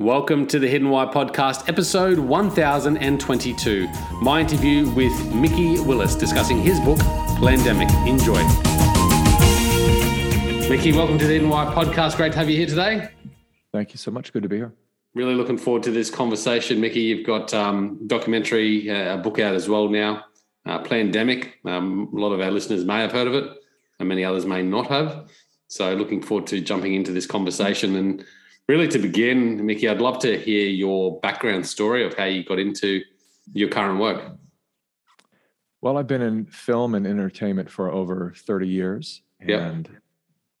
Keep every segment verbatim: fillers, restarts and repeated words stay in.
Welcome to the Hidden Why podcast, episode one thousand twenty-two. My interview with Mickey Willis discussing his book, Plandemic. Enjoy. Mickey, welcome to the Hidden Why podcast. Great to have you here today. Thank you so much. Good to be here. Really looking forward to this conversation, Mickey. You've got um, documentary, uh, a book out as well now, uh, Plandemic. Um, a lot of our listeners may have heard of it and many others may not have. So looking forward to jumping into this conversation. And really to begin, Mickey, I'd love to hear your background story of how you got into your current work. Well, I've been in film and entertainment for over thirty years and yep.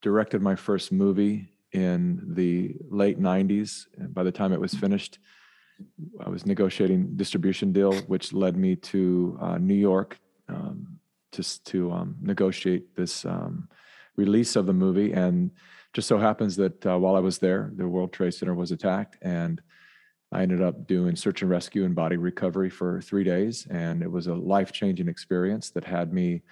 directed my first movie in the late nineties. And by the time it was finished, I was negotiating a distribution deal, which led me to uh, New York um, to, to um, negotiate this um, release of the movie. And just so happens that uh, while I was there, the World Trade Center was attacked, and I ended up doing search and rescue and body recovery for three days. And it was a life-changing experience that had me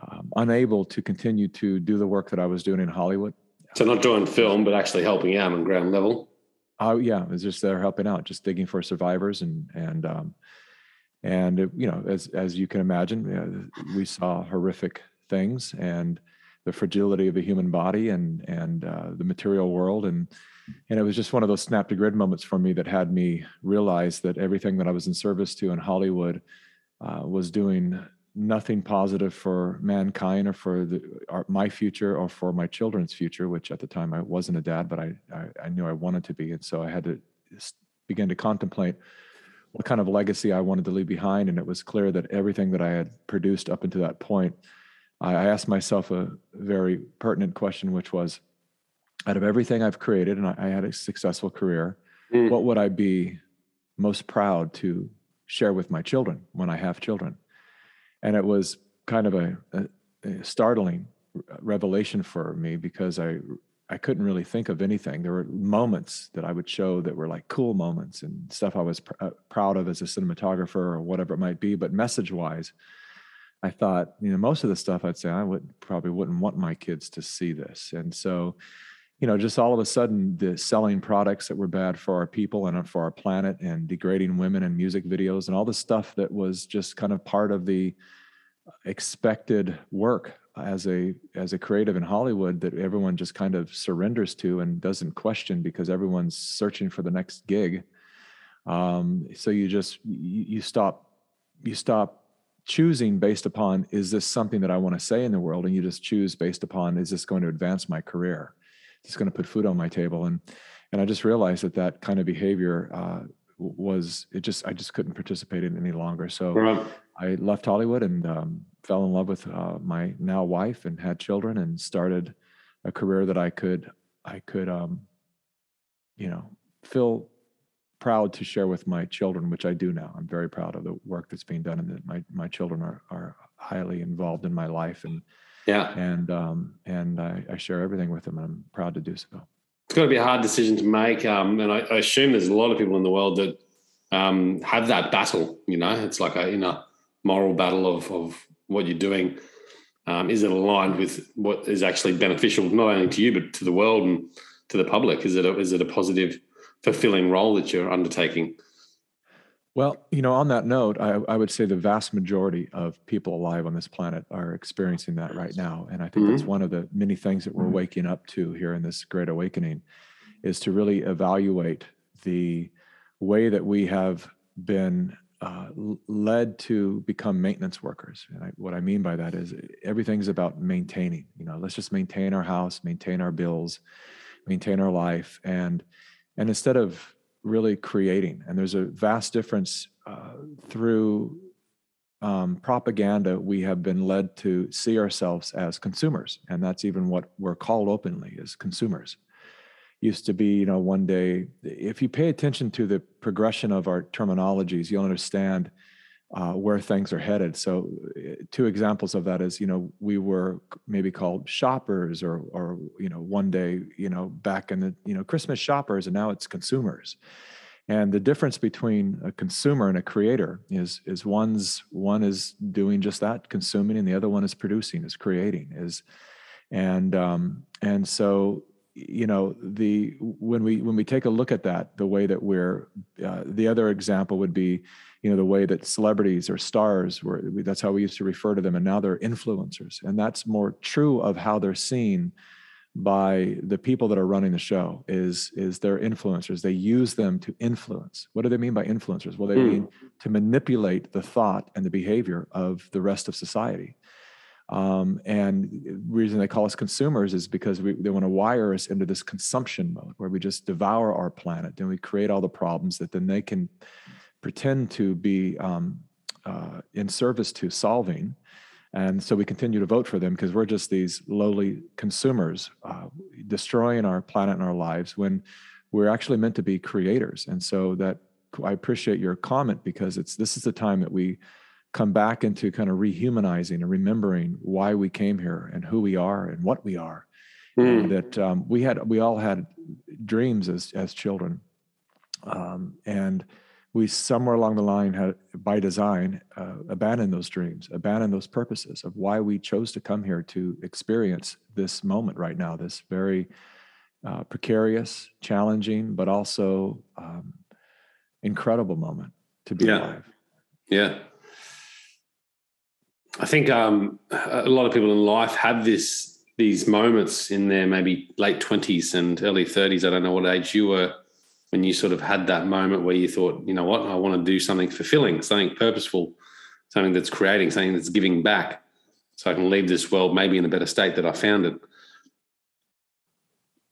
um, unable to continue to do the work that I was doing in Hollywood. So not doing film, but actually helping out on ground level. Oh, yeah. It was just there helping out, just digging for survivors. And, and, um, and it, you know, as, as you can imagine, uh, we saw horrific things and the fragility of the human body and, and uh, the material world. And, and it was just one of those snap to grid moments for me that had me realize that everything that I was in service to in Hollywood uh, was doing nothing positive for mankind or for the, or my future or for my children's future, which at the time I wasn't a dad, but I, I, I knew I wanted to be. And so I had to begin to contemplate what kind of legacy I wanted to leave behind. And it was clear that everything that I had produced up until that point, I asked myself a very pertinent question, which was, out of everything I've created, and I, I had a successful career, mm. what would I be most proud to share with my children when I have children? And it was kind of a, a, a startling revelation for me, because I I couldn't really think of anything. There were moments that I would show that were like cool moments and stuff I was pr- proud of as a cinematographer or whatever it might be. But message-wise, I thought, you know, most of the stuff I'd say, I would probably wouldn't want my kids to see this. And so, you know, just all of a sudden, the selling products that were bad for our people and for our planet and degrading women and music videos and all the stuff that was just kind of part of the expected work as a as a creative in Hollywood that everyone just kind of surrenders to and doesn't question because everyone's searching for the next gig. Um, so you just, you, you stop, you stop choosing based upon, is this something that I want to say in the world? And you just choose based upon, is this going to advance my career? It's going to put food on my table. And, and I just realized that that kind of behavior uh, was, it just, I just couldn't participate in it any longer. So right. I left Hollywood and um, fell in love with uh, my now wife and had children and started a career that I could, I could, um, you know, feel proud to share with my children, which I do now. I'm very proud of the work that's being done, and that my, my children are, are highly involved in my life. And Yeah. And um, and I, I share everything with them, and I'm proud to do so. It's got to be a hard decision to make. Um, and I, I assume there's a lot of people in the world that um, have that battle, you know. It's like a, you know, moral battle of, of what you're doing. Um, is it aligned with what is actually beneficial, not only to you, but to the world and to the public? Is it a, is it a positive, fulfilling role that you're undertaking? Well, you know, on that note, I, I would say the vast majority of people alive on this planet are experiencing that right now. And I think mm-hmm. that's one of the many things that we're waking up to here in this Great Awakening, is to really evaluate the way that we have been uh, led to become maintenance workers. And I, what I mean by that is everything's about maintaining. You know, let's just maintain our house, maintain our bills, maintain our life. And, and instead of really creating. And there's a vast difference uh, through um, propaganda. We have been led to see ourselves as consumers. And that's even what we're called openly, as consumers. Used to be, you know, one day, if you pay attention to the progression of our terminologies, you'll understand uh, where things are headed. So two examples of that is, you know, we were maybe called shoppers or, or, you know, one day, you know, back in the, you know, Christmas shoppers, and now it's consumers. And the difference between a consumer and a creator is, is one's, one is doing just that, consuming, and the other one is producing, is creating, is, and, um, and so you know, the when we when we take a look at that, the way that we're uh, the other example would be, you know, the way that celebrities or stars were, that's how we used to refer to them, and now they're influencers, and that's more true of how they're seen by the people that are running the show. Is is they're influencers. They use them to influence. What do they mean by influencers? Well, they mm. mean to manipulate the thought and the behavior of the rest of society. Um, and the reason they call us consumers is because we, they want to wire us into this consumption mode where we just devour our planet, and we create all the problems that then they can pretend to be um, uh, in service to solving. And so we continue to vote for them because we're just these lowly consumers uh, destroying our planet and our lives when we're actually meant to be creators. And so that I appreciate your comment, because it's this is the time that we come back into kind of rehumanizing and remembering why we came here and who we are and what we are. Mm. And that um, we had, we all had dreams as as children, um, and we somewhere along the line had, by design, uh, abandoned those dreams, abandoned those purposes of why we chose to come here to experience this moment right now, this very uh, precarious, challenging, but also um, incredible moment to be yeah. alive. Yeah. I think um, a lot of people in life have this these moments in their maybe late twenties and early thirties. I don't know what age you were when you sort of had that moment where you thought, you know what, I want to do something fulfilling, something purposeful, something that's creating, something that's giving back, so I can leave this world maybe in a better state that I found it.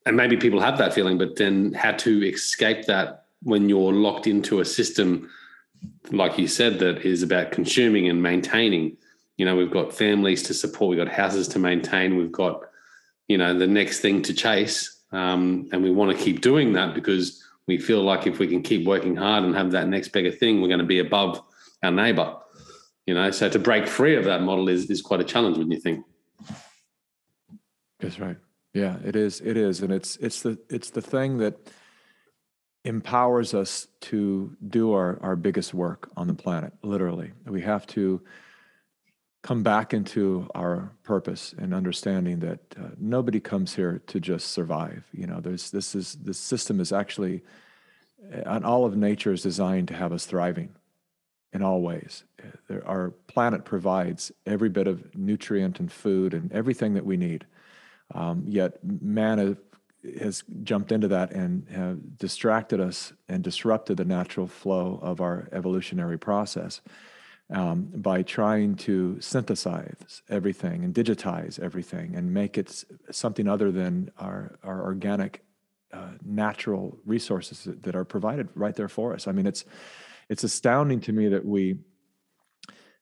And maybe people have that feeling, but then how to escape that when you're locked into a system, like you said, that is about consuming and maintaining. You know, we've got families to support, we've got houses to maintain, we've got, you know, the next thing to chase. Um, and we want to keep doing that because we feel like if we can keep working hard and have that next bigger thing, we're going to be above our neighbor, you know. So to break free of that model is, is quite a challenge, wouldn't you think? That's right. Yeah, it is. It is. And it's, it's the, it's the thing that empowers us to do our, our biggest work on the planet. Literally, we have to come back into our purpose and understanding that uh, nobody comes here to just survive. You know, there's this is this system is actually, and all of nature is designed to have us thriving, in all ways. There, our planet provides every bit of nutrient and food and everything that we need. Um, yet man has, has jumped into that and have distracted us and disrupted the natural flow of our evolutionary process. Um, by trying to synthesize everything and digitize everything and make it something other than our, our organic, uh, natural resources that are provided right there for us. I mean, it's it's astounding to me that we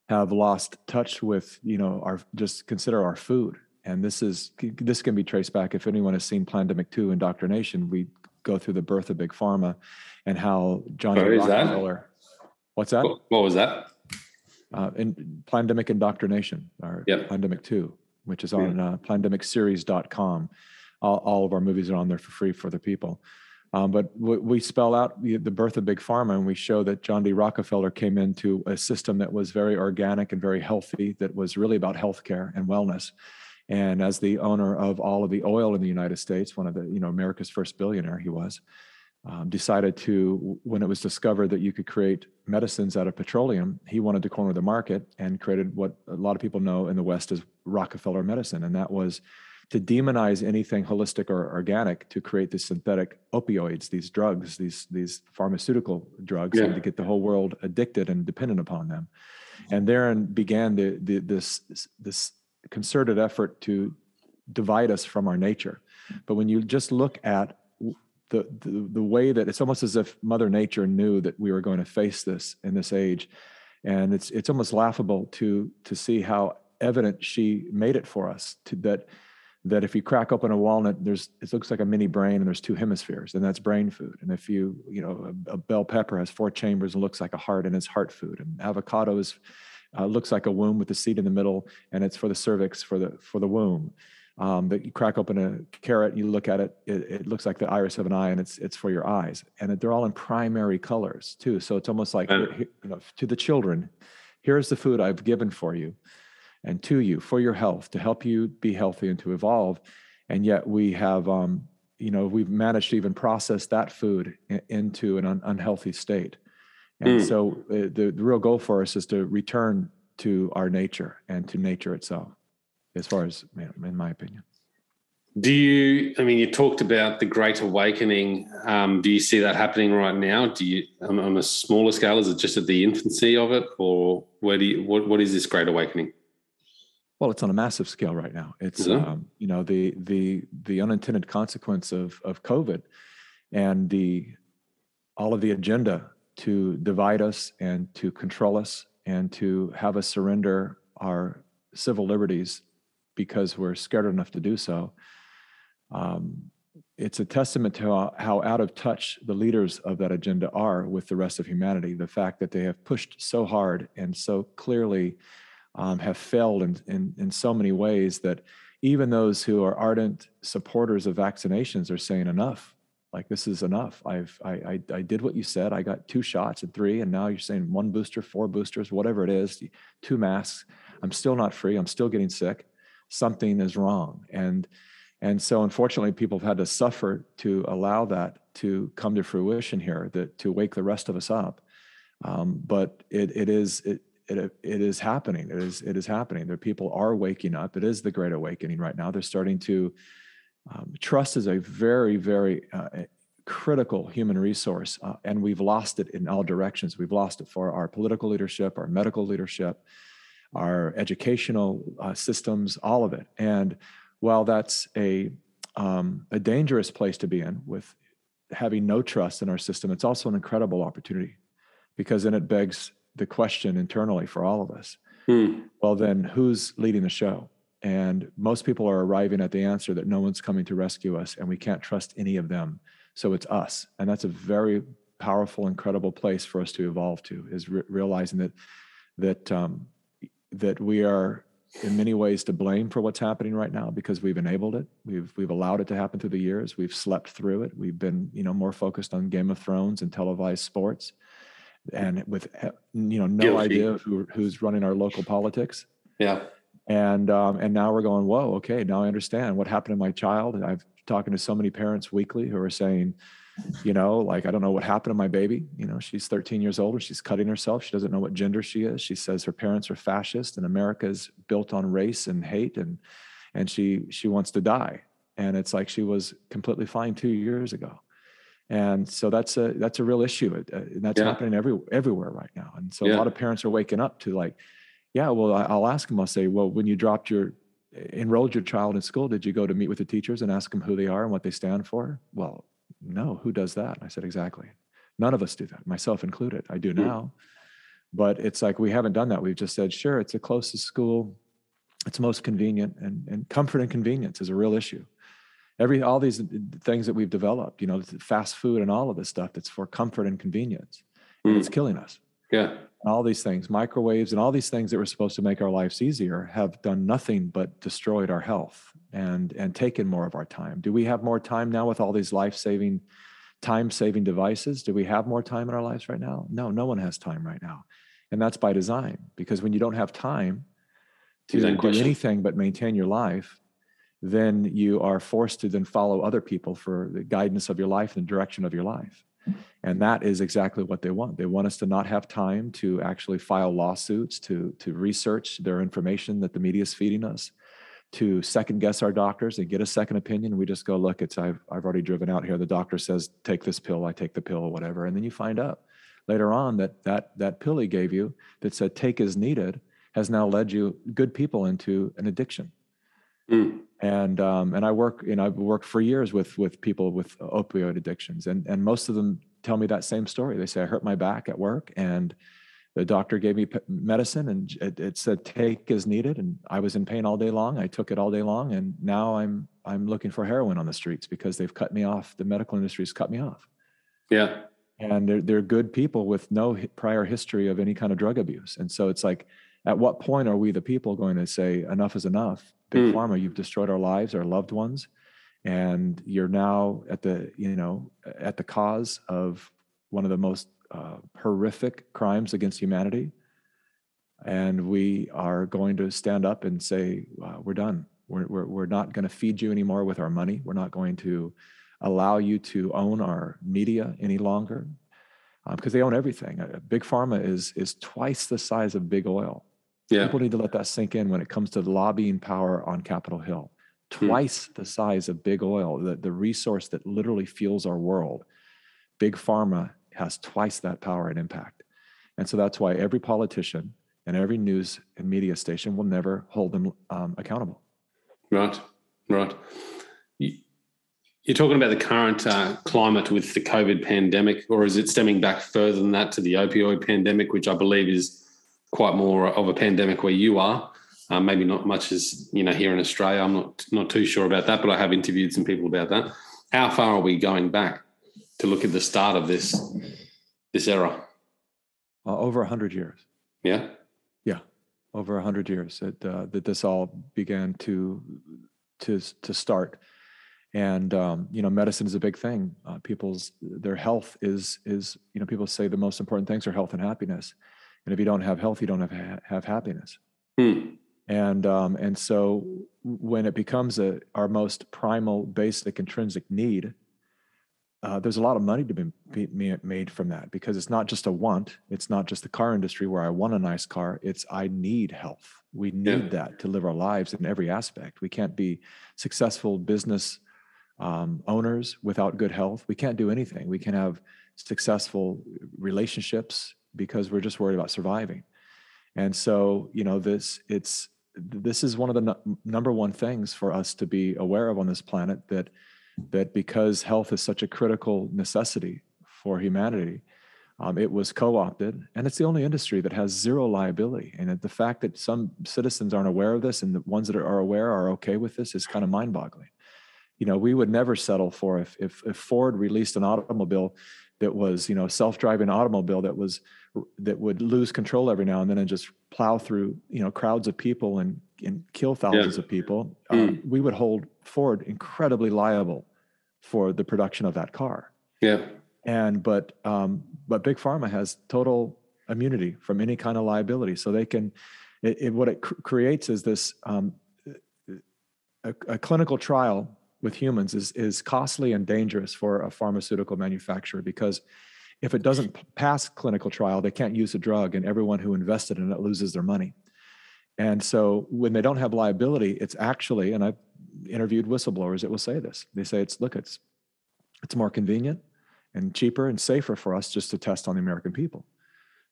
have lost touch with, you know, our just consider our food. And this is this can be traced back. If anyone has seen Plandemic two Indoctrination, we go through the birth of Big Pharma and how John Rockefeller. What's that? What was that? Uh, in Plandemic Indoctrination, or yep. Plandemic two, which is on uh, Plandemic Series dot com. All, all of our movies are on there for free for the people. Um, but w- we spell out the, the birth of Big Pharma, and we show that John D. Rockefeller came into a system that was very organic and very healthy, that was really about healthcare and wellness. And as the owner of all of the oil in the United States, one of the, you know, America's first billionaire, he was. Um, decided to, when it was discovered that you could create medicines out of petroleum, he wanted to corner the market and created what a lot of people know in the West as Rockefeller medicine. And that was to demonize anything holistic or organic, to create the synthetic opioids, these drugs, these, these pharmaceutical drugs, yeah. and to get the whole world addicted and dependent upon them. And therein began the, the, this, this concerted effort to divide us from our nature. But when you just look at The, the the way that it's almost as if Mother Nature knew that we were going to face this in this age, and it's it's almost laughable to to see how evident she made it for us, to, that that if you crack open a walnut, there's it looks like a mini brain, and there's two hemispheres, and that's brain food. And if you you know a, a bell pepper has four chambers and looks like a heart, and it's heart food. And avocado is uh, looks like a womb with a seed in the middle, and it's for the cervix, for the for the womb. Um, that you crack open a carrot, you look at it, it, it looks like the iris of an eye, and it's it's for your eyes. And they're all in primary colors too. So it's almost like, you know, to the children, here's the food I've given for you and to you for your health, to help you be healthy and to evolve. And yet we have, um, you know, we've managed to even process that food in, into an un- unhealthy state. And mm. so uh, the, the real goal for us is to return to our nature and to nature itself, as far as, in my opinion. Do you, I mean, you talked about the Great Awakening. Um, do you see that happening right now? Do you, on, on a smaller scale, is it just at the infancy of it, or where do you, what, what is this Great Awakening? Well, it's on a massive scale right now. It's, mm-hmm. um, you know, the, the, the unintended consequence of, of COVID and the, all of the agenda to divide us and to control us and to have us surrender our civil liberties because we're scared enough to do so. Um, it's a testament to how, how out of touch the leaders of that agenda are with the rest of humanity. The fact that they have pushed so hard and so clearly um, have failed in, in, in so many ways that even those who are ardent supporters of vaccinations are saying enough. Like, this is enough. I've I, I I did what you said. I got two shots and three, and now you're saying one booster, four boosters, whatever it is, two masks. I'm still not free. I'm still getting sick. Something is wrong. And and so, unfortunately, people have had to suffer to allow that to come to fruition here, that to wake the rest of us up. Um, but it it is it, it it is happening. It is it is happening. There, people are waking up. It is the Great Awakening right now. They're starting to. Um, trust is a very, very uh, critical human resource, uh, and we've lost it in all directions. We've lost it for our political leadership, our medical leadership, our educational uh, systems, all of it. And while that's a um, a dangerous place to be in, with having no trust in our system, it's also an incredible opportunity, because then it begs the question internally for all of us. Hmm. Well, then who's leading the show? And most people are arriving at the answer that no one's coming to rescue us, and we can't trust any of them. So it's us. And that's a very powerful, incredible place for us to evolve to, is re- realizing that that um, that we are in many ways to blame for what's happening right now, because we've enabled it. We've we've allowed it to happen through the years. We've slept through it. We've been, you know, more focused on Game of Thrones and televised sports, and with, you know, no Guilty. idea of who, who's running our local politics. Yeah. And um, and now we're going, whoa, okay, now I understand what happened to my child. And I've talking to so many parents weekly who are saying, you know, like, I don't know what happened to my baby. You know, she's thirteen years old and she's cutting herself. She doesn't know what gender she is. She says her parents are fascist and America is built on race and hate, and and she she wants to die. And it's like she was completely fine two years ago. And so that's a that's a real issue. It, uh, and that's yeah. happening every, everywhere right now. And so yeah. a lot of parents are waking up to, like, yeah, well, I'll ask them, I'll say, well, when you dropped your, enrolled your child in school, did you go to meet with the teachers and ask them who they are and what they stand for? Well, no, who does that? I said, exactly. None of us do that, myself included. I do now. But it's like, we haven't done that. We've just said, sure, it's the closest school. It's most convenient. And, and comfort and convenience is a real issue. Every, all these things that we've developed, you know, fast food and all of this stuff that's for comfort and convenience. And it's killing us. Yeah. And all these things, microwaves and all these things that were supposed to make our lives easier, have done nothing but destroyed our health and and taken more of our time. Do we have more time now with all these life-saving, time-saving devices? Do we have more time in our lives right now? No, no one has time right now. And that's by design, because when you don't have time to do question. anything but maintain your life, then you are forced to then follow other people for the guidance of your life and direction of your life. And that is exactly what they want. They want us to not have time to actually file lawsuits, to, to research their information that the media is feeding us, to second guess our doctors and get a second opinion. We just go, look, it's I've I've already driven out here. The doctor says, take this pill. I take the pill or whatever. And then you find out later on that that, that pill he gave you that said take as needed has now led you, good people, into an addiction. Mm. And um, and I work, you know, I've worked for years with with people with opioid addictions, and and most of them tell me that same story. They say, I hurt my back at work, and the doctor gave me medicine, and it, it said take as needed, and I was in pain all day long. I took it all day long, and now I'm I'm looking for heroin on the streets because they've cut me off. The medical industry's cut me off. Yeah, and they're they're good people with no prior history of any kind of drug abuse, and so it's like, at what point are we the people going to say enough is enough? Big Pharma, you've destroyed our lives, our loved ones, and you're now at the, you know, at the cause of one of the most uh, horrific crimes against humanity. And we are going to stand up and say, uh, we're done. We're, we're, we're not going to feed you anymore with our money. We're not going to allow you to own our media any longer, because um, they own everything. Uh, Big Pharma is is twice the size of Big Oil. Yeah. People need to let that sink in when it comes to lobbying power on Capitol Hill. Twice hmm. the size of Big Oil, the, the resource that literally fuels our world. Big Pharma has twice that power and impact. And so that's why every politician and every news and media station will never hold them um, accountable. Right, right. You're talking about the current uh, climate with the COVID pandemic, or is it stemming back further than that to the opioid pandemic, which I believe is quite more of a pandemic where you are? Uh, maybe not much as, you know, here in Australia. I'm not, not too sure about that, but I have interviewed some people about that. How far are we going back to look at the start of this this era? Uh, over one hundred years. Yeah? Yeah, over one hundred years that, uh, that this all began to to to start. And, um, you know, medicine is a big thing. Uh, people's, their health is, is, you know, people say the most important things are health and happiness. And if you don't have health, you don't have, ha- have happiness. Mm. And, um, and so when it becomes a, our most primal, basic, intrinsic need, uh, there's a lot of money to be, be made from that, because it's not just a want. It's not just the car industry where I want a nice car. It's I need health. We need yeah. that to live our lives in every aspect. We can't be successful business Um, owners without good health. We can't do anything. We can have successful relationships because we're just worried about surviving. And so, you know, this it's this is one of the no- number one things for us to be aware of on this planet, that that because health is such a critical necessity for humanity, um, it was co-opted, and it's the only industry that has zero liability. And the fact that some citizens aren't aware of this, and the ones that are aware are okay with this, is kind of mind-boggling. You know, we would never settle for if, if if Ford released an automobile that was, you know, self-driving automobile that was that would lose control every now and then and just plow through, you know, crowds of people and and kill thousands yeah. of people. Mm. Um, we would hold Ford incredibly liable for the production of that car. Yeah. And but um, but Big Pharma has total immunity from any kind of liability, so they can. It, it, what it cr- creates is this um, a, a clinical trial with humans is, is costly and dangerous for a pharmaceutical manufacturer, because if it doesn't pass clinical trial, they can't use the drug, and everyone who invested in it loses their money. And so when they don't have liability, it's actually, and I've interviewed whistleblowers that will say this, they say, it's, look, it's, it's more convenient and cheaper and safer for us just to test on the American people,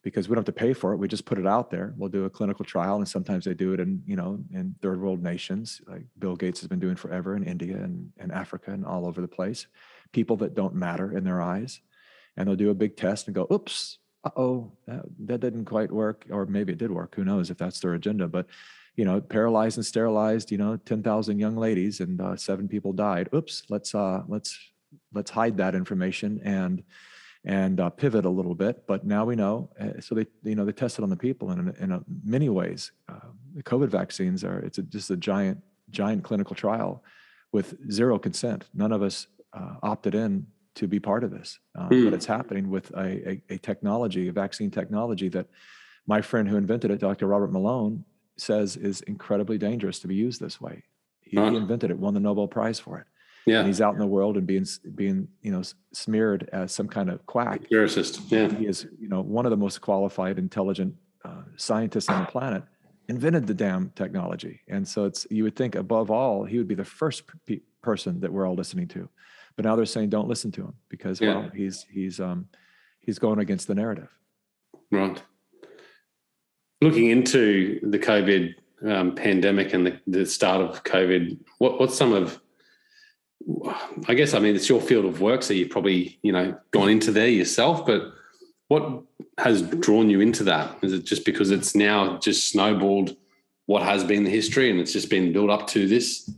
because we don't have to pay for it. We just put it out there. We'll do a clinical trial. And sometimes they do it in, you know, in third world nations, like Bill Gates has been doing forever, in India and, and Africa and all over the place, people that don't matter in their eyes. And they'll do a big test and go, oops, uh-oh, that, that didn't quite work. Or maybe it did work. Who knows if that's their agenda, but, you know, paralyzed and sterilized, you know, ten thousand young ladies and uh, seven people died. Oops, let's, uh, let's, let's hide that information and, and uh, pivot a little bit, but now we know. Uh, so they, you know, they tested on the people, and in, in a, many ways, uh, the COVID vaccines are, it's a, just a giant, giant clinical trial with zero consent. None of us uh, opted in to be part of this, um, mm. but it's happening with a, a, a technology, a vaccine technology that my friend who invented it, Doctor Robert Malone, says is incredibly dangerous to be used this way. He, huh. he invented it, won the Nobel Prize for it. Yeah. And he's out in the world and being, being, you know, smeared as some kind of quack. Empiricist. Yeah. He is, you know, one of the most qualified, intelligent uh, scientists on the planet, invented the damn technology. And so it's, you would think above all, he would be the first pe- person that we're all listening to, but now they're saying, don't listen to him because yeah. well, he's, he's, um, he's going against the narrative. Right. Looking into the COVID um, pandemic and the, the start of COVID, what, what's some of, I guess, I mean, it's your field of work, so you've probably, you know, gone into there yourself, but what has drawn you into that? Is it just because it's now just snowballed what has been the history and it's just been built up to this,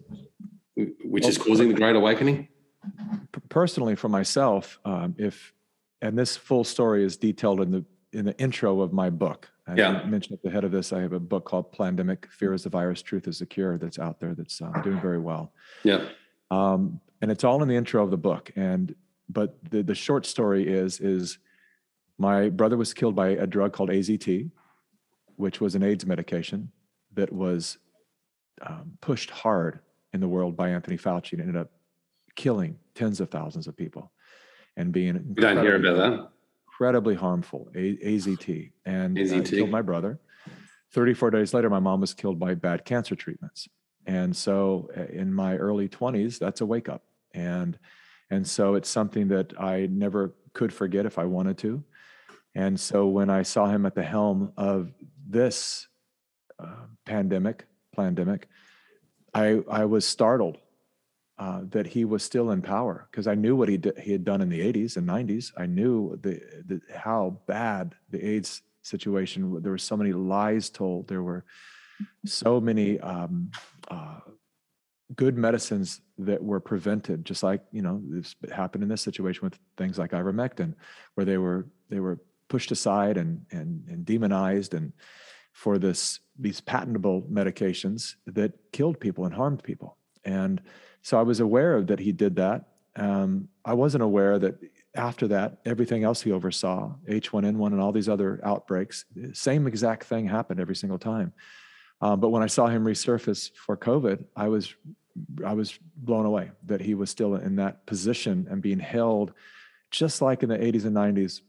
which well, is causing the Great Awakening? Personally, for myself, um, if, and this full story is detailed in the in the intro of my book. I yeah. mentioned at the head of this, I have a book called Plandemic, Fear is the Virus, Truth is the Cure, that's out there, that's um, doing very well. Yeah. Um, and it's all in the intro of the book. And, but the, the short story is, is my brother was killed by a drug called A Z T, which was an AIDS medication that was um, pushed hard in the world by Anthony Fauci and ended up killing tens of thousands of people and being you don't hear about that. Incredibly harmful, A Z T. And A Z T. Uh, killed my brother. thirty-four days later, my mom was killed by bad cancer treatments. And so in my early twenties, that's a wake up. And, and so it's something that I never could forget if I wanted to. And so when I saw him at the helm of this uh, pandemic, Plandemic, I, I was startled uh, that he was still in power, because I knew what he d- he had done in the eighties and nineties. I knew the, the how bad the AIDS situation, there were so many lies told. There were so many um, uh, good medicines that were prevented, just like, you know, this happened in this situation with things like ivermectin, where they were they were pushed aside and and, and demonized, and for this these patentable medications that killed people and harmed people. And so I was aware that he did that. Um, I wasn't aware that after that, everything else he oversaw, H one N one and all these other outbreaks, same exact thing happened every single time. Um, but when I saw him resurface for COVID, I was I was blown away that he was still in that position and being held, just like in the eighties and nineties.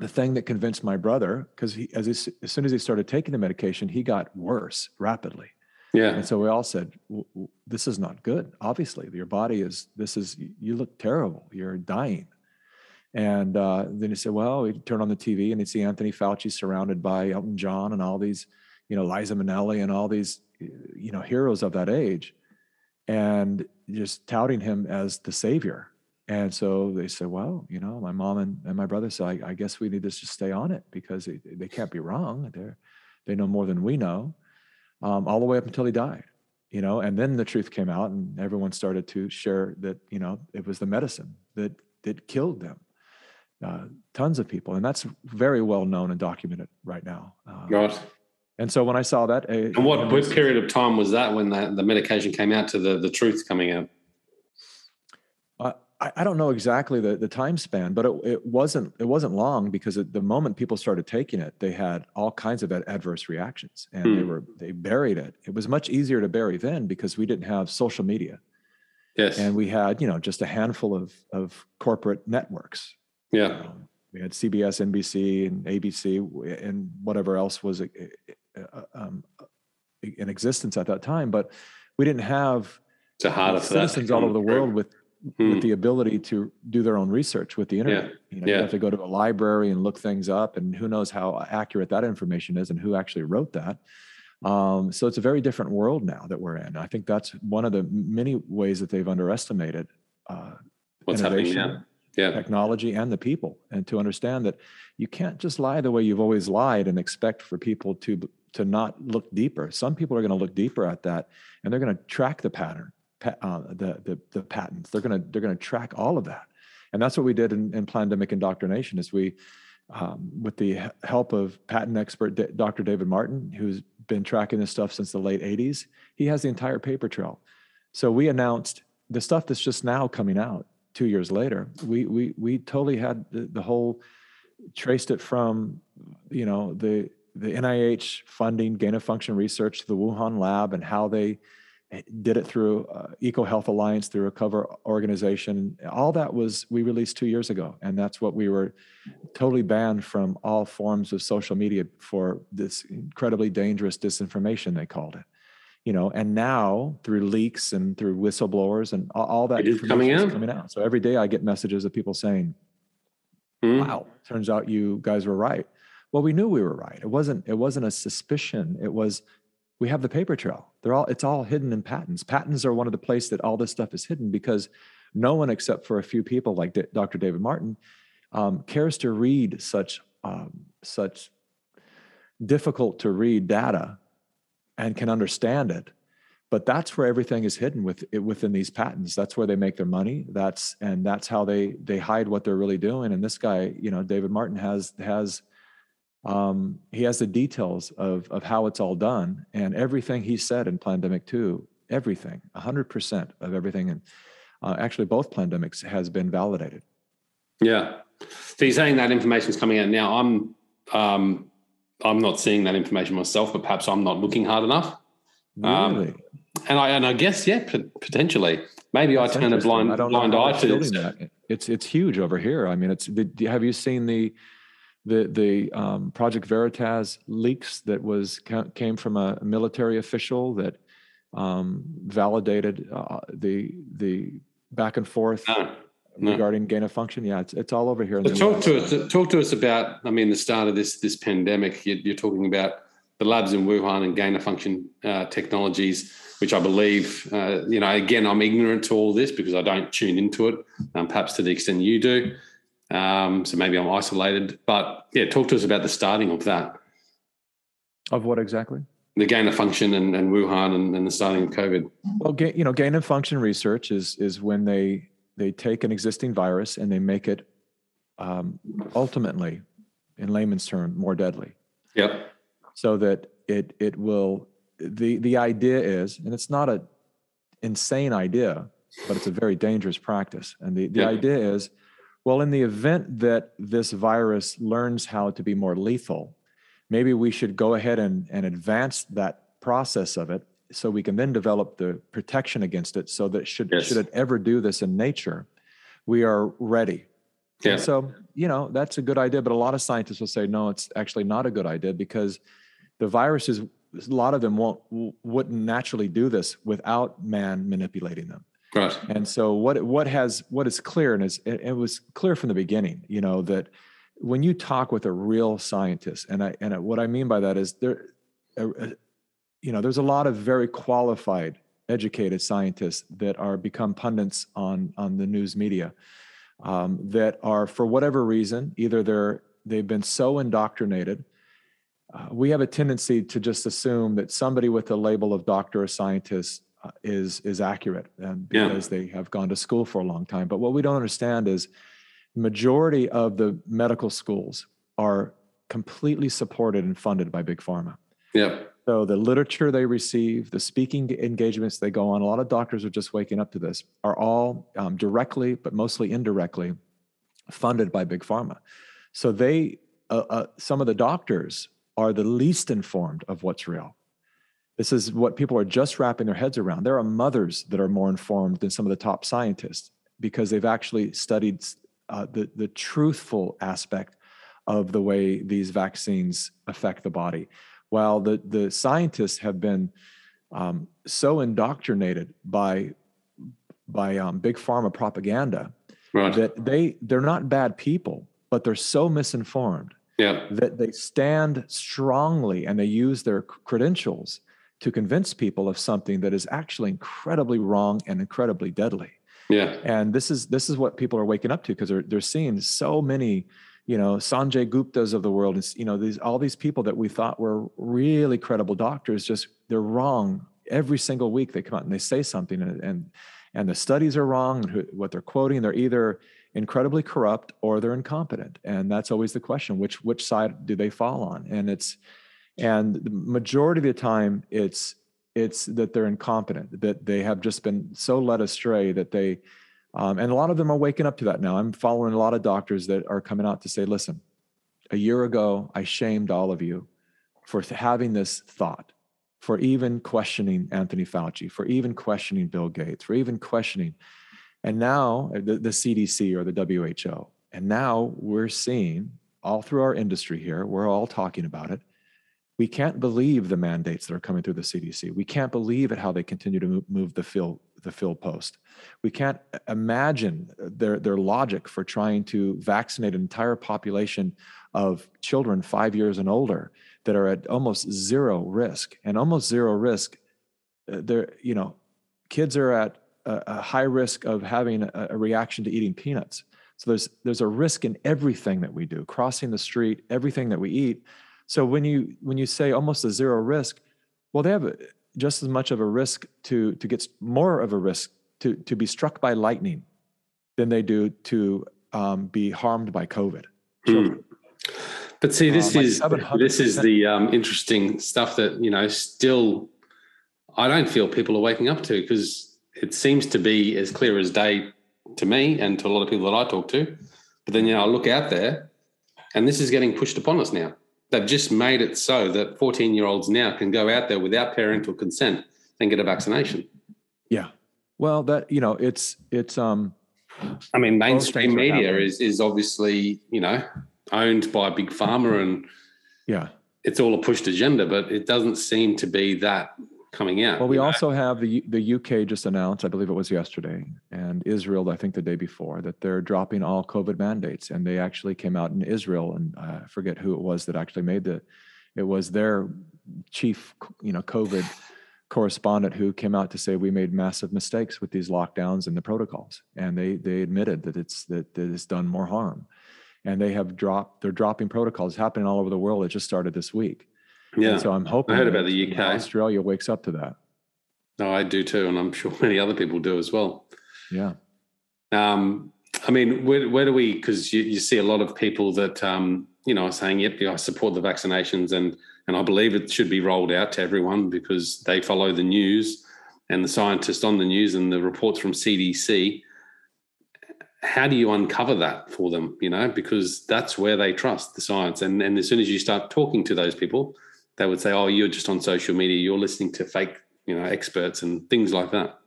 The thing that convinced my brother, because he, as, he, as soon as he started taking the medication, he got worse rapidly. Yeah. And so we all said, w- w- this is not good. Obviously, your body is, this is, you look terrible. You're dying. And uh, then he said, well, he'd turn on the T V and he'd see Anthony Fauci surrounded by Elton John and all these, you know, Liza Minnelli and all these, you know, heroes of that age, and just touting him as the savior. And so they said, well, you know, my mom and, and my brother said, I, I guess we need to just stay on it, because they, they can't be wrong. They're, they know more than we know, um, all the way up until he died, you know. And then the truth came out and everyone started to share that, you know, it was the medicine that, that killed them, uh, tons of people. And that's very well known and documented right now. Um, right. And so when I saw that. Uh, and what, what period of time was that when the, the medication came out to the, the truth coming out? I don't know exactly the, the time span, but it, it wasn't it wasn't long, because at the moment people started taking it, they had all kinds of adverse reactions, and mm. they were they buried it. It was much easier to bury then, because we didn't have social media, yes, and we had, you know, just a handful of of corporate networks. Yeah, you know, we had C B S, N B C, and A B C, and whatever else was um, in existence at that time. But we didn't have it's a hard of citizens that. all over the world with. with hmm. the ability to do their own research with the internet. Yeah. You know, yeah. You have to go to a library and look things up, and who knows how accurate that information is and who actually wrote that. Um, so it's a very different world now that we're in. I think that's one of the many ways that they've underestimated uh, what's innovation, happening yeah. Yeah. technology, and the people, and to understand that you can't just lie the way you've always lied and expect for people to, to not look deeper. Some people are going to look deeper at that, and they're going to track the pattern. Uh, the, the the patents. They're gonna they're gonna track all of that, and that's what we did in, in Plandemic Indoctrination. Is we, um, with the help of patent expert D- Doctor David Martin, who's been tracking this stuff since the late eighties, he has the entire paper trail. So we announced the stuff that's just now coming out two years later. We we we totally had the, the whole traced it from, you know, the the N I H funding gain of function research to the Wuhan lab, and how they did it through uh, EcoHealth Alliance, through a cover organization. All that was, we released two years ago. And that's what we were totally banned from all forms of social media for this incredibly dangerous disinformation, they called it, you know, and now through leaks and through whistleblowers and all, all that it is coming out. coming out. So every day I get messages of people saying, mm. wow, turns out you guys were right. Well, we knew we were right. It wasn't, it wasn't a suspicion. It was, we have the paper trail. They're all, it's all hidden in patents. Patents are one of the places that all this stuff is hidden, because no one except for a few people like D- Doctor David Martin um, cares to read such um, such difficult to read data and can understand it. But that's where everything is hidden with it, within these patents. That's where they make their money. That's and that's how they they hide what they're really doing. And this guy, you know, David Martin has has. Um, he has the details of, of how it's all done, and everything he said in Plandemic two, everything, one hundred percent of everything. And uh, actually both Plandemics has been validated. Yeah. So you're saying that information is coming out now. I'm, um, I'm not seeing that information myself, but perhaps I'm not looking hard enough. Really? Um, and I, and I guess, yeah, p- potentially. Maybe That's I turn a blind blind eye to it. It's it's huge over here. I mean, it's. The, have you seen the the the um, Project Veritas leaks that was came from a military official that um, validated uh, the the back and forth no, no. regarding gain of function? Yeah, it's it's all over here. So talk to us. Talk to us about. I mean, the start of this this pandemic. You're, you're talking about the labs in Wuhan and gain of function uh, technologies, which I believe, uh, you know, again, I'm ignorant to all this because I don't tune into it, um, perhaps to the extent you do. Um, so maybe I'm isolated. But, yeah, talk to us about the starting of that. Of what exactly? The gain of function and, and Wuhan and, and the starting of COVID. Well, ga- you know, gain of function research is is when they, they take an existing virus and they make it um, ultimately, in layman's term, more deadly. Yep. So that it it will... The the idea is, and it's not an insane idea, but it's a very dangerous practice. And the, the yeah. idea is, well, in the event that this virus learns how to be more lethal, maybe we should go ahead and, and advance that process of it so we can then develop the protection against it so that should, yes. should it ever do this in nature, we are ready. Yeah. And so, you know, that's a good idea. But a lot of scientists will say, no, it's actually not a good idea because the virus is... a lot of them won't wouldn't naturally do this without man manipulating them. Right. And so what what has what is clear and is it, it was clear from the beginning, you know, that when you talk with a real scientist, and I and what I mean by that is there, uh, you know, there's a lot of very qualified, educated scientists that are become pundits on on the news media, um, that are for whatever reason either they're they've been so indoctrinated. Uh, we have a tendency to just assume that somebody with the label of doctor or scientist uh, is is accurate and because yeah. they have gone to school for a long time. But what we don't understand is the majority of the medical schools are completely supported and funded by Big Pharma. Yeah. So the literature they receive, the speaking engagements they go on, a lot of doctors are just waking up to this, are all um, directly, but mostly indirectly funded by Big Pharma. So they, uh, uh, some of the doctors are the least informed of what's real. This is what people are just wrapping their heads around. There are mothers that are more informed than some of the top scientists because they've actually studied uh, the, the truthful aspect of the way these vaccines affect the body. While the, the scientists have been um, so indoctrinated by, by um, Big Pharma propaganda right. that they, they're not bad people, but they're so misinformed Yeah. that they stand strongly and they use their credentials to convince people of something that is actually incredibly wrong and incredibly deadly. Yeah. And this is this is what people are waking up to because they're they're seeing so many, you know, Sanjay Guptas of the world, and you know, these all these people that we thought were really credible doctors, just they're wrong. Every single week they come out and they say something, and and, and the studies are wrong, and what they're quoting, they're either incredibly corrupt or they're incompetent. And that's always the question, which which side do they fall on? And it's and the majority of the time it's it's that they're incompetent, that they have just been so led astray that they um, and a lot of them are waking up to that now. I'm following a lot of doctors that are coming out to say, listen, a year ago I shamed all of you for having this thought, for even questioning Anthony Fauci, for even questioning Bill Gates, for even questioning And now the, the C D C or the W H O, and now we're seeing all through our industry here, we're all talking about it. We can't believe the mandates that are coming through the C D C. We can't believe at how they continue to move, move the fill the fill post. We can't imagine their, their logic for trying to vaccinate an entire population of children five years and older that are at almost zero risk and almost zero risk. They're, you know, kids are at a high risk of having a reaction to eating peanuts. So there's there's a risk in everything that we do, crossing the street, everything that we eat. So when you when you say almost a zero risk, well, they have just as much of a risk to to get more of a risk to to be struck by lightning than they do to um, be harmed by COVID. Mm. But see, this um, is like this is the um, interesting stuff that you know still I don't feel people are waking up to because. It seems to be as clear as day to me and to a lot of people that I talk to. But then, you know, I look out there and this is getting pushed upon us now. They've just made it so that fourteen-year-olds now can go out there without parental consent and get a vaccination. Yeah. Well, that, you know, it's, it's, um, I mean, mainstream media is, is obviously, you know, owned by Big Pharma, and yeah, it's all a pushed agenda, but it doesn't seem to be that coming out. Well, we also have the the U K just announced, I believe it was yesterday, and Israel, I think the day before, that they're dropping all COVID mandates. And they actually came out in Israel, and I uh, forget who it was that actually made the, it was their chief, you know, COVID correspondent who came out to say, we made massive mistakes with these lockdowns and the protocols. And they they admitted that it's that, that it's done more harm. And they have dropped, they're dropping protocols. It's happening all over the world. It just started this week. Yeah. And so I'm hoping I heard about the U K. Australia wakes up to that. No, I do too. And I'm sure many other people do as well. Yeah. Um, I mean, where, where do we, because you, you see a lot of people that, um, you know, are saying, yep, I support the vaccinations, and, and I believe it should be rolled out to everyone because they follow the news and the scientists on the news and the reports from C D C. How do you uncover that for them, you know, because that's where they trust the science. And, and as soon as you start talking to those people, they would say, oh, you're just on social media, you're listening to fake, you know, experts and things like that.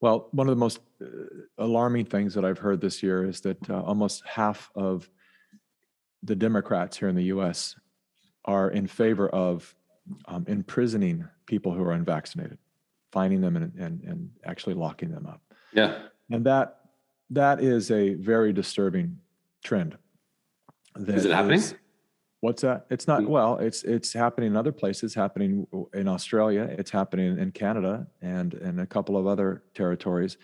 Well, one of the most uh, alarming things that I've heard this year is that uh, almost half of the Democrats here in the U S are in favor of um, imprisoning people who are unvaccinated, finding them and, and, and actually locking them up. Yeah. And that, that is a very disturbing trend. That is it happening? Is, What's that? It's not, well, it's it's happening in other places, happening in Australia, it's happening in Canada and in a couple of other territories.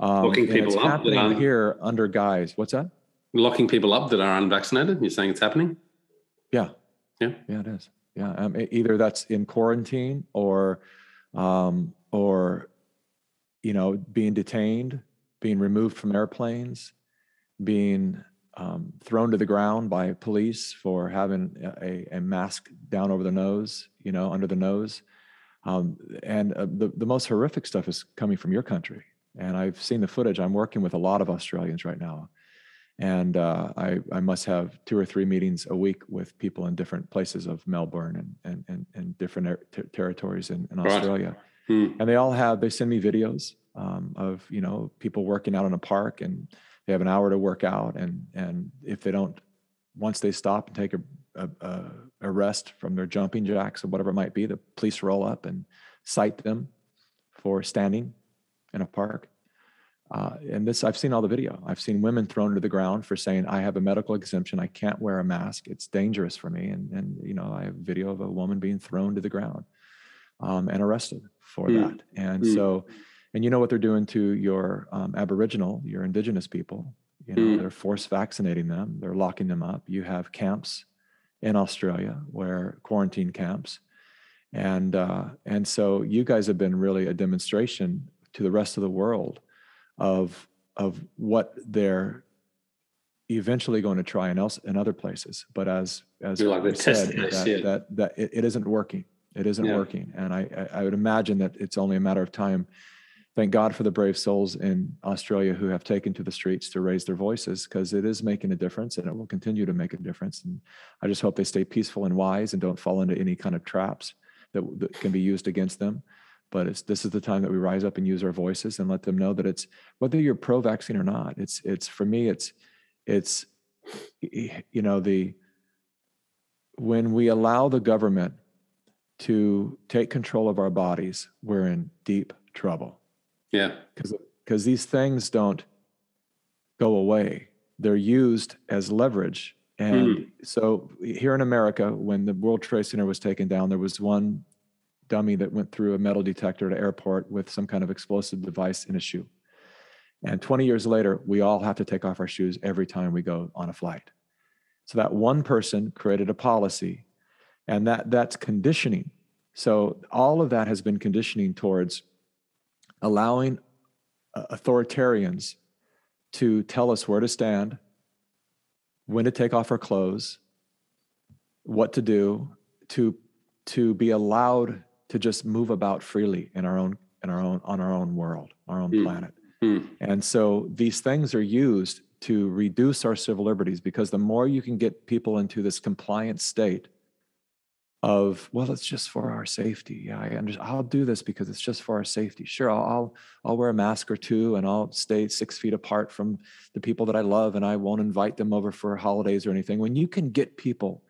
Um, Locking people it's up happening that are, here under guise. What's that? Locking people up that are unvaccinated? You're saying it's happening? Yeah. Yeah. Yeah, it is. Yeah. Um, either that's in quarantine or, um, or, you know, being detained, being removed from airplanes, being... Um, thrown to the ground by police for having a, a mask down over the nose, you know, under the nose. Um, and uh, the, the most horrific stuff is coming from your country. And I've seen the footage. I'm working with a lot of Australians right now. And uh, I, I must have two or three meetings a week with people in different places of Melbourne and and, and, and different ter- territories in, in Australia. Right. And they all have, they send me videos um, of, you know, people working out in a park, and they have an hour to work out, and and if they don't, once they stop and take a, a, a, a rest from their jumping jacks or whatever it might be, the police roll up and cite them for standing in a park. Uh, and this, I've seen all the video. I've seen women thrown to the ground for saying, I have a medical exemption, I can't wear a mask, it's dangerous for me. And, and you know, I have video of a woman being thrown to the ground um, and arrested for mm. that. And mm. so... And you know what they're doing to your um, Aboriginal, your Indigenous people. You know, mm. they're force vaccinating them. They're locking them up. You have camps in Australia where quarantine camps, and uh, and so you guys have been really a demonstration to the rest of the world of of what they're eventually going to try in else in other places. But as as like we said, that, that, that that it, it isn't working. It isn't yeah. working. And I I would imagine that it's only a matter of time. Thank God for the brave souls in Australia who have taken to the streets to raise their voices, because it is making a difference and it will continue to make a difference. And I just hope they stay peaceful and wise and don't fall into any kind of traps that, that can be used against them. But it's, this is the time that we rise up and use our voices and let them know that it's, whether you're pro-vaccine or not, it's, it's for me, it's, it's, you know, the, when we allow the government to take control of our bodies, we're in deep trouble. Yeah, because because these things don't go away. They're used as leverage. And mm. so here in America, when the World Trade Center was taken down, there was one dummy that went through a metal detector at an airport with some kind of explosive device in a shoe. And twenty years later, we all have to take off our shoes every time we go on a flight. So that one person created a policy, and that that's conditioning. So all of that has been conditioning towards allowing authoritarians to tell us where to stand, when to take off our clothes, what to do, to to be allowed to just move about freely in our own in our own on our own world, our own mm. planet. Mm. And so these things are used to reduce our civil liberties, because the more you can get people into this compliant state, of, well, it's just for our safety. Yeah, I under- I'll do this because it's just for our safety. Sure, I'll, I'll I'll wear a mask or two, and I'll stay six feet apart from the people that I love, and I won't invite them over for holidays or anything. When you can get people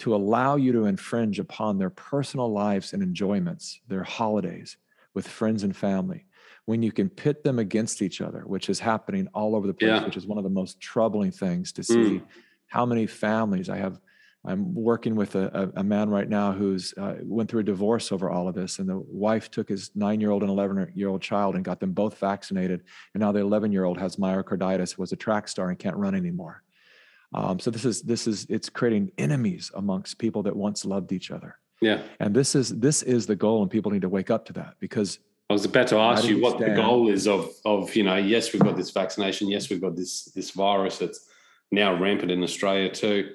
to allow you to infringe upon their personal lives and enjoyments, their holidays with friends and family, when you can pit them against each other, which is happening all over the place, yeah. which is one of the most troubling things to see. Mm. How many families I have. I'm working with a, a man right now who's uh, went through a divorce over all of this, and the wife took his nine-year-old and eleven-year-old child and got them both vaccinated, and now the eleven-year-old has myocarditis, was a track star, and can't run anymore. Um, so this is this is it's creating enemies amongst people that once loved each other. Yeah, and this is this is the goal, and people need to wake up to that. Because I was about to ask you what the goal is of of you know yes we've got this vaccination, yes we've got this this virus that's now rampant in Australia too.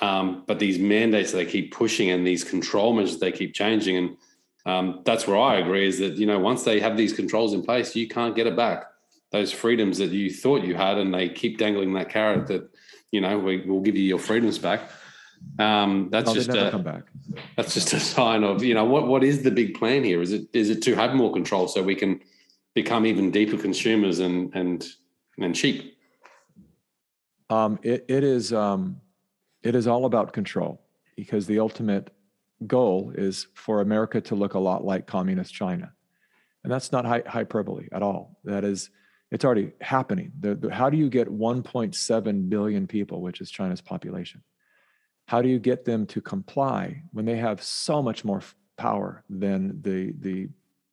Um, but these mandates that they keep pushing and these control measures they keep changing, and um, that's where I agree is that, you know, once they have these controls in place, you can't get it back. Those freedoms that you thought you had, and they keep dangling that carrot that, you know, we, we'll give you your freedoms back. Um, that's no, just a, come back. That's just a sign of, you know, what what is the big plan here? Is it is it to have more control so we can become even deeper consumers and and and cheap? Um, it it is. Um... It is all about control, because the ultimate goal is for America to look a lot like communist China. And that's not hy- hyperbole at all. That is, it's already happening. The, the, how do you get one point seven billion people, which is China's population? How do you get them to comply when they have so much more f- power than the, the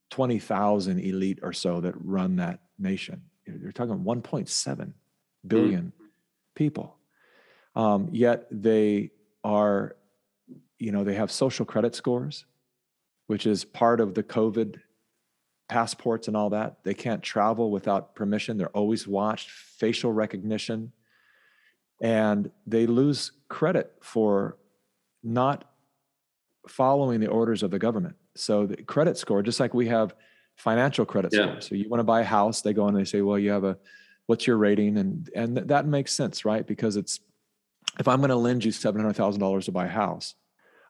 twenty thousand elite or so that run that nation? You're talking one point seven billion mm. people. Um, yet they are, you know, they have social credit scores, which is part of the COVID passports and all that. They can't travel without permission. They're always watched, facial recognition, and they lose credit for not following the orders of the government. So the credit score, just like we have financial credit yeah. scores. So you want to buy a house, they go in and they say, well, you have a, what's your rating? And, and th- that makes sense, right? Because it's, if I'm going to lend you seven hundred thousand dollars to buy a house,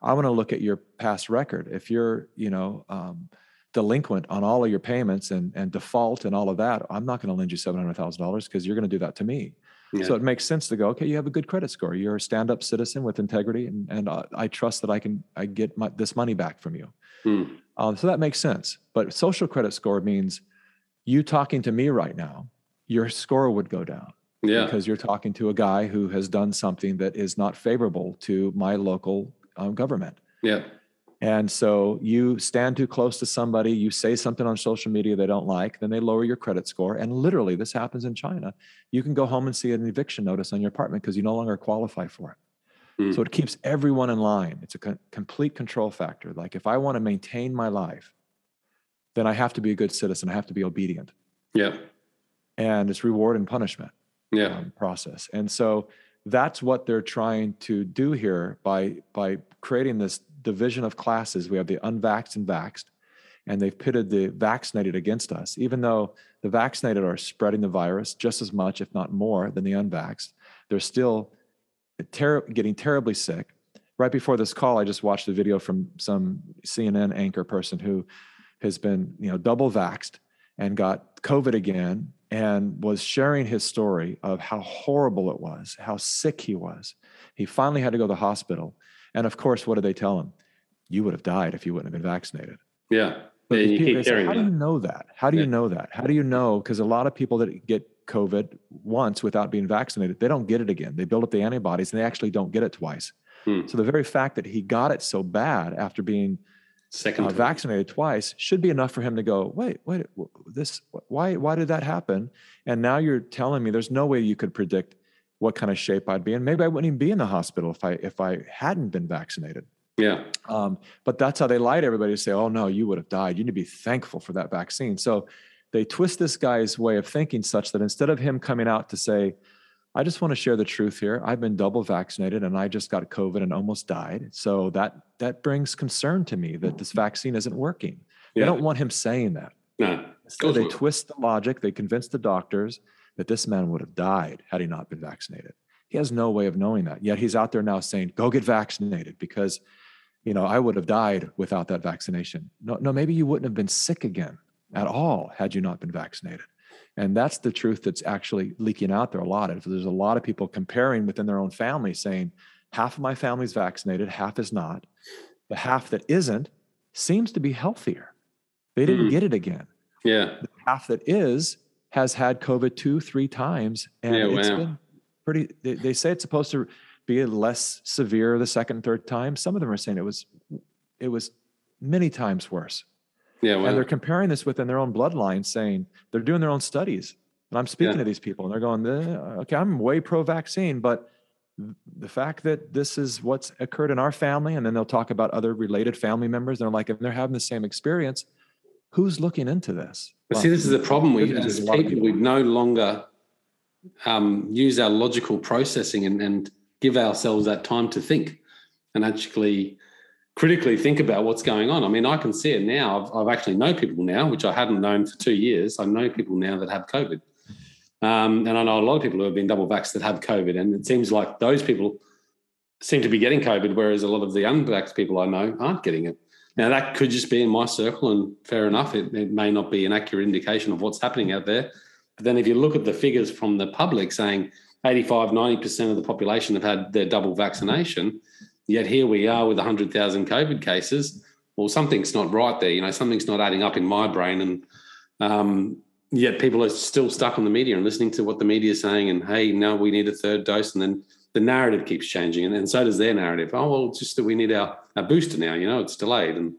I want to look at your past record. If you're, you know, um, delinquent on all of your payments and, and default and all of that, I'm not going to lend you seven hundred thousand dollars because you're going to do that to me. Yeah. So it makes sense to go, okay, you have a good credit score. You're a stand-up citizen with integrity, and, and I, I trust that I can I get my, this money back from you. Mm. Um, so that makes sense. But social credit score means you talking to me right now, your score would go down. Yeah. Because you're talking to a guy who has done something that is not favorable to my local um, government. Yeah. And so you stand too close to somebody, you say something on social media they don't like, then they lower your credit score. And literally, this happens in China. You can go home and see an eviction notice on your apartment because you no longer qualify for it. Mm. So it keeps everyone in line. It's a co- complete control factor. Like, if I want to maintain my life, then I have to be a good citizen. I have to be obedient. Yeah. And it's reward and punishment. Yeah. Um, process. And so that's what they're trying to do here by by creating this division of classes. We have the unvaxxed and vaxxed, and they've pitted the vaccinated against us, even though the vaccinated are spreading the virus just as much, if not more, than the unvaxxed. They're still ter- getting terribly sick. Right before this call, I just watched a video from some C N N anchor person who has been, you know, double vaxxed and got COVID again, and was sharing his story of how horrible it was, how sick he was. He finally had to go to the hospital. And of course, what did they tell him? You would have died if you wouldn't have been vaccinated. Yeah. But yeah, people, say, how do you know that? How do yeah. you know that? How do you know? Because a lot of people that get COVID once without being vaccinated, they don't get it again. They build up the antibodies and they actually don't get it twice. Hmm. So the very fact that he got it so bad after being Second, uh, vaccinated twice should be enough for him to go, wait, wait, this, why, why did that happen? And now you're telling me there's no way you could predict what kind of shape I'd be in. Maybe I wouldn't even be in the hospital if I, if I hadn't been vaccinated. Yeah. Um, but that's how they lie to everybody, to say, oh no, you would have died. You need to be thankful for that vaccine. So they twist this guy's way of thinking such that instead of him coming out to say, I just want to share the truth here. I've been double vaccinated and I just got COVID and almost died. So that that brings concern to me that this vaccine isn't working. Yeah. They don't want him saying that. No. So they twist the logic. They convince the doctors that this man would have died had he not been vaccinated. He has no way of knowing that. Yet he's out there now saying, go get vaccinated, because you know, I would have died without that vaccination. No, no, maybe you wouldn't have been sick again at all had you not been vaccinated. And that's the truth that's actually leaking out there a lot. And there's a lot of people comparing within their own family saying, half of my family's vaccinated, half is not. The half that isn't seems to be healthier. They didn't mm. get it again. Yeah. The half that is has had COVID two, three times. And yeah, it's wow. been pretty, they, they say it's supposed to be less severe the second and third time. Some of them are saying it was, it was many times worse. Yeah, wow. And they're comparing this within their own bloodline, saying they're doing their own studies. And I'm speaking yeah. to these people and they're going, okay, I'm way pro-vaccine, but the fact that this is what's occurred in our family, and then they'll talk about other related family members. They're like, if they're having the same experience, who's looking into this? But well, see, this is the problem. We, as people, people, we no longer um, use our logical processing and, and give ourselves that time to think and actually critically think about what's going on. I mean, I can see it now. I've, I've actually know people now, which I hadn't known for two years. I know people now that have COVID. Um, and I know a lot of people who have been double vaxxed that have COVID. And it seems like those people seem to be getting COVID, whereas a lot of the unvaxxed people I know aren't getting it. Now, that could just be in my circle, and fair enough, it, it may not be an accurate indication of what's happening out there. But then if you look at the figures from the public saying eighty-five, ninety percent of the population have had their double vaccination, yet here we are with one hundred thousand COVID cases. Well, something's not right there. You know, something's not adding up in my brain. And um, yet people are still stuck on the media and listening to what the media is saying. And, hey, no, we need a third dose. And then the narrative keeps changing. And, and so does their narrative. Oh, well, it's just that we need our, our booster now. You know, it's delayed. And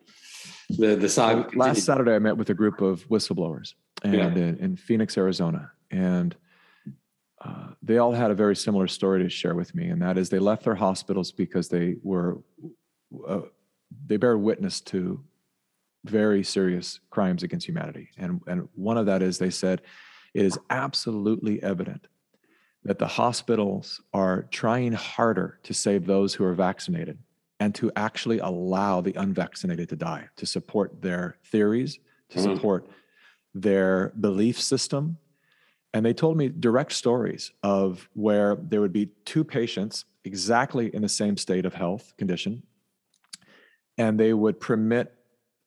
the, the saga continues. Last Saturday, I met with a group of whistleblowers and yeah. in, in Phoenix, Arizona. And Uh, they all had a very similar story to share with me, and that is they left their hospitals because they were uh, they bear witness to very serious crimes against humanity, and and one of that is they said it is absolutely evident that the hospitals are trying harder to save those who are vaccinated and to actually allow the unvaccinated to die, to support their theories, to mm-hmm. support their belief system. And they told me direct stories of where there would be two patients exactly in the same state of health condition, and they would permit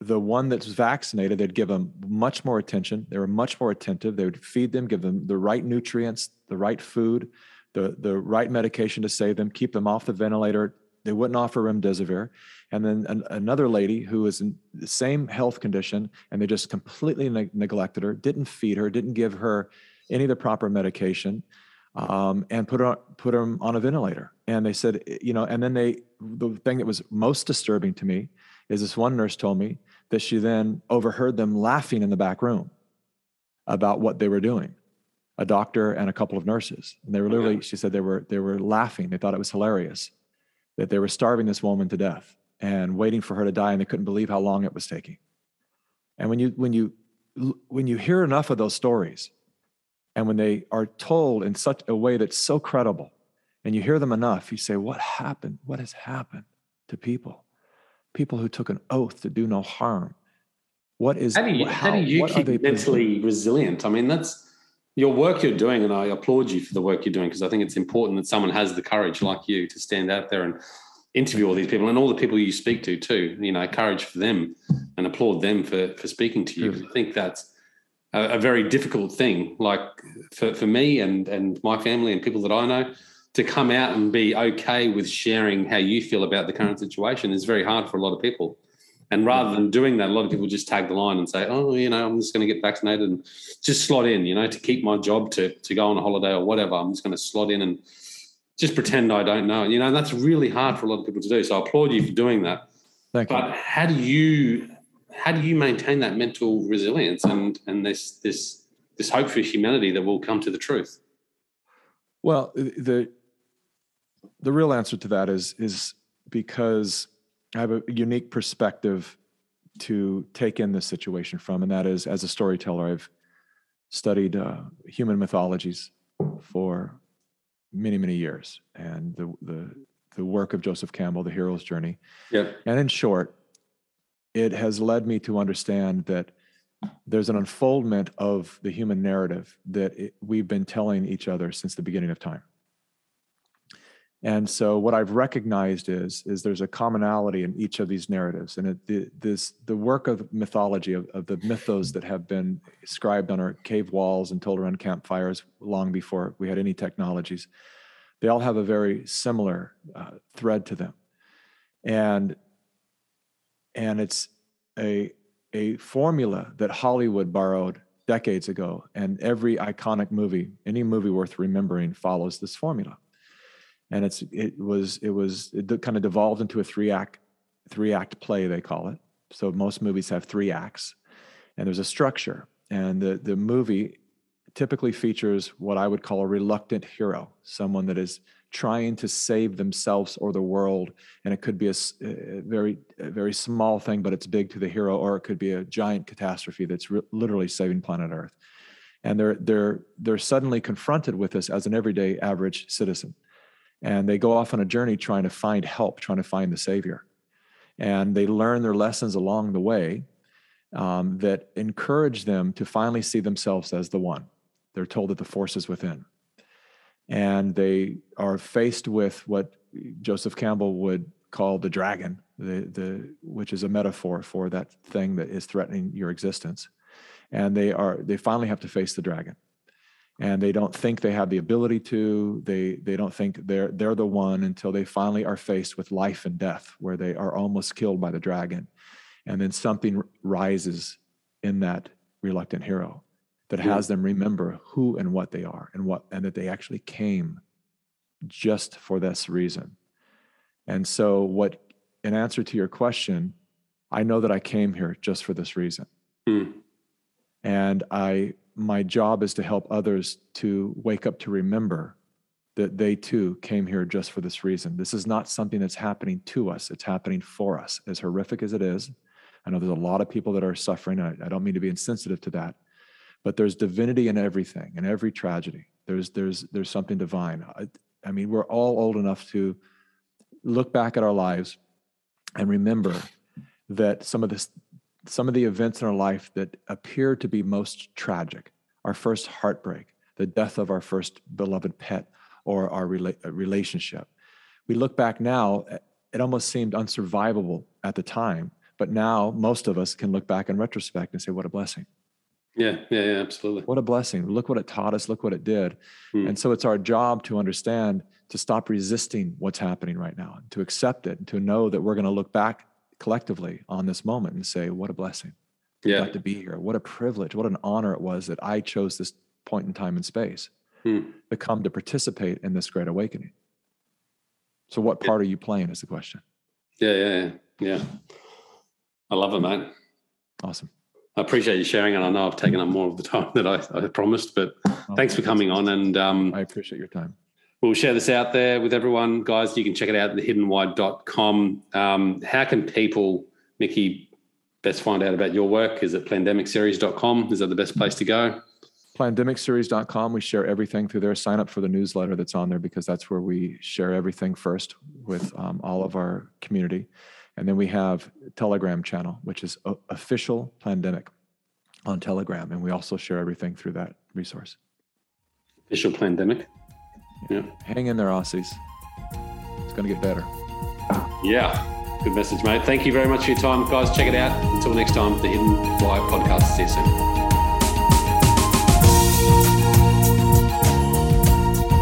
the one that's vaccinated, they'd give them much more attention. They were much more attentive. They would feed them, give them the right nutrients, the right food, the, the right medication to save them, keep them off the ventilator. They wouldn't offer remdesivir. And then an, another lady who was in the same health condition, and they just completely ne- neglected her, didn't feed her, didn't give her any of the proper medication, um, and put her, put them on a ventilator. And they said, you know, and then they, the thing that was most disturbing to me is this one nurse told me that she then overheard them laughing in the back room about what they were doing, a doctor and a couple of nurses. And they were literally, okay. she said they were, they were laughing. They thought it was hilarious that they were starving this woman to death and waiting for her to die. And they couldn't believe how long it was taking. And when you, when you, when you hear enough of those stories, and when they are told in such a way that's so credible, and you hear them enough, you say, what happened? What has happened to people? People who took an oath to do no harm. What is, how do you, how, how do you keep mentally resilient? I mean, that's your work you're doing, and I applaud you for the work you're doing, because I think it's important that someone has the courage like you to stand out there and interview all these people, and all the people you speak to too, you know, courage for them and applaud them for, for speaking to you. Because I think that's a very difficult thing, like for, for me and, and my family and people that I know, to come out and be okay with sharing how you feel about the current situation is very hard for a lot of people. And rather than doing that, a lot of people just tag the line and say, oh, you know, I'm just going to get vaccinated and just slot in, you know, to keep my job, to, to go on a holiday or whatever. I'm just going to slot in and just pretend I don't know. You know, and that's really hard for a lot of people to do. So I applaud you for doing that. Thank you. But how do you... How do you maintain that mental resilience and, and this this this hope for humanity that will come to the truth? Well, the the real answer to that is is because I have a unique perspective to take in this situation from, and that is, as a storyteller, I've studied uh, human mythologies for many, many years, and the the the work of Joseph Campbell, The Hero's Journey. Yeah. And in short, it has led me to understand that there's an unfoldment of the human narrative that it, we've been telling each other since the beginning of time. And so what I've recognized is, is there's a commonality in each of these narratives. And it, the, this, the work of mythology, of, of the mythos that have been scribed on our cave walls and told around campfires long before we had any technologies, they all have a very similar uh, thread to them. And, and it's a, a formula that Hollywood borrowed decades ago. And every iconic movie, any movie worth remembering, follows this formula. And it's, it was, it was it kind of devolved into a three act, three act play, they call it. So most movies have three acts, and there's a structure, and the, the movie typically features what I would call a reluctant hero, someone that is trying to save themselves or the world. And it could be a, a very, a very small thing, but it's big to the hero, or it could be a giant catastrophe that's re- literally saving planet Earth. And they're, they're, they're suddenly confronted with this as an everyday average citizen. And they go off on a journey trying to find help, trying to find the savior. And they learn their lessons along the way um, that encourage them to finally see themselves as the one. They're told that the force is within. And they are faced with what Joseph Campbell would call the dragon, the, the, which is a metaphor for that thing that is threatening your existence. And they are, they finally have to face the dragon. And they don't think they have the ability to, they they don't think they're they're the one, until they finally are faced with life and death, where they are almost killed by the dragon. And then something rises in that reluctant hero that has them remember who and what they are, and what, and that they actually came just for this reason. And so what, in answer to your question, I know that I came here just for this reason. Mm. And I, my job is to help others to wake up, to remember that they too came here just for this reason. This is not something that's happening to us. It's happening for us, as horrific as it is. I know there's a lot of people that are suffering. I, I don't mean to be insensitive to that, but there's divinity in everything, in every tragedy. There's, there's, there's something divine. I, I mean, we're all old enough to look back at our lives and remember that some of this, some of the events in our life that appear to be most tragic, our first heartbreak, the death of our first beloved pet, or our rela- relationship. We look back now, it almost seemed unsurvivable at the time, but now most of us can look back in retrospect and say, what a blessing. Yeah, yeah, yeah, absolutely. What a blessing. Look what it taught us. Look what it did. Hmm. And so it's our job to understand, to stop resisting what's happening right now, to accept it, to know that we're going to look back collectively on this moment and say, what a blessing. Yeah. Got to be here. What a privilege. What an honor it was that I chose this point in time and space hmm. to come to participate in this great awakening. So what part yeah. are you playing is the question. Yeah, yeah, yeah. yeah. I love it, mate. Awesome. I appreciate you sharing it. I know I've taken up more of the time that I, I promised, but oh, thanks for coming on. And um, I appreciate your time. We'll share this out there with everyone. Guys, you can check it out at the hidden why dot com. Um, how can people, Mickey, best find out about your work? Is it Plandemic Series dot com? Is that the best place to go? Plandemic Series dot com. We share everything through there. Sign up for the newsletter that's on there, because that's where we share everything first with um, all of our community. And then we have Telegram channel, which is official Plandemic on Telegram. And we also share everything through that resource. Official Plandemic. Yeah. Hang in there, Aussies. It's going to get better. Yeah. Good message, mate. Thank you very much for your time, guys. Check it out. Until next time, The Hidden Why Podcast. See you soon.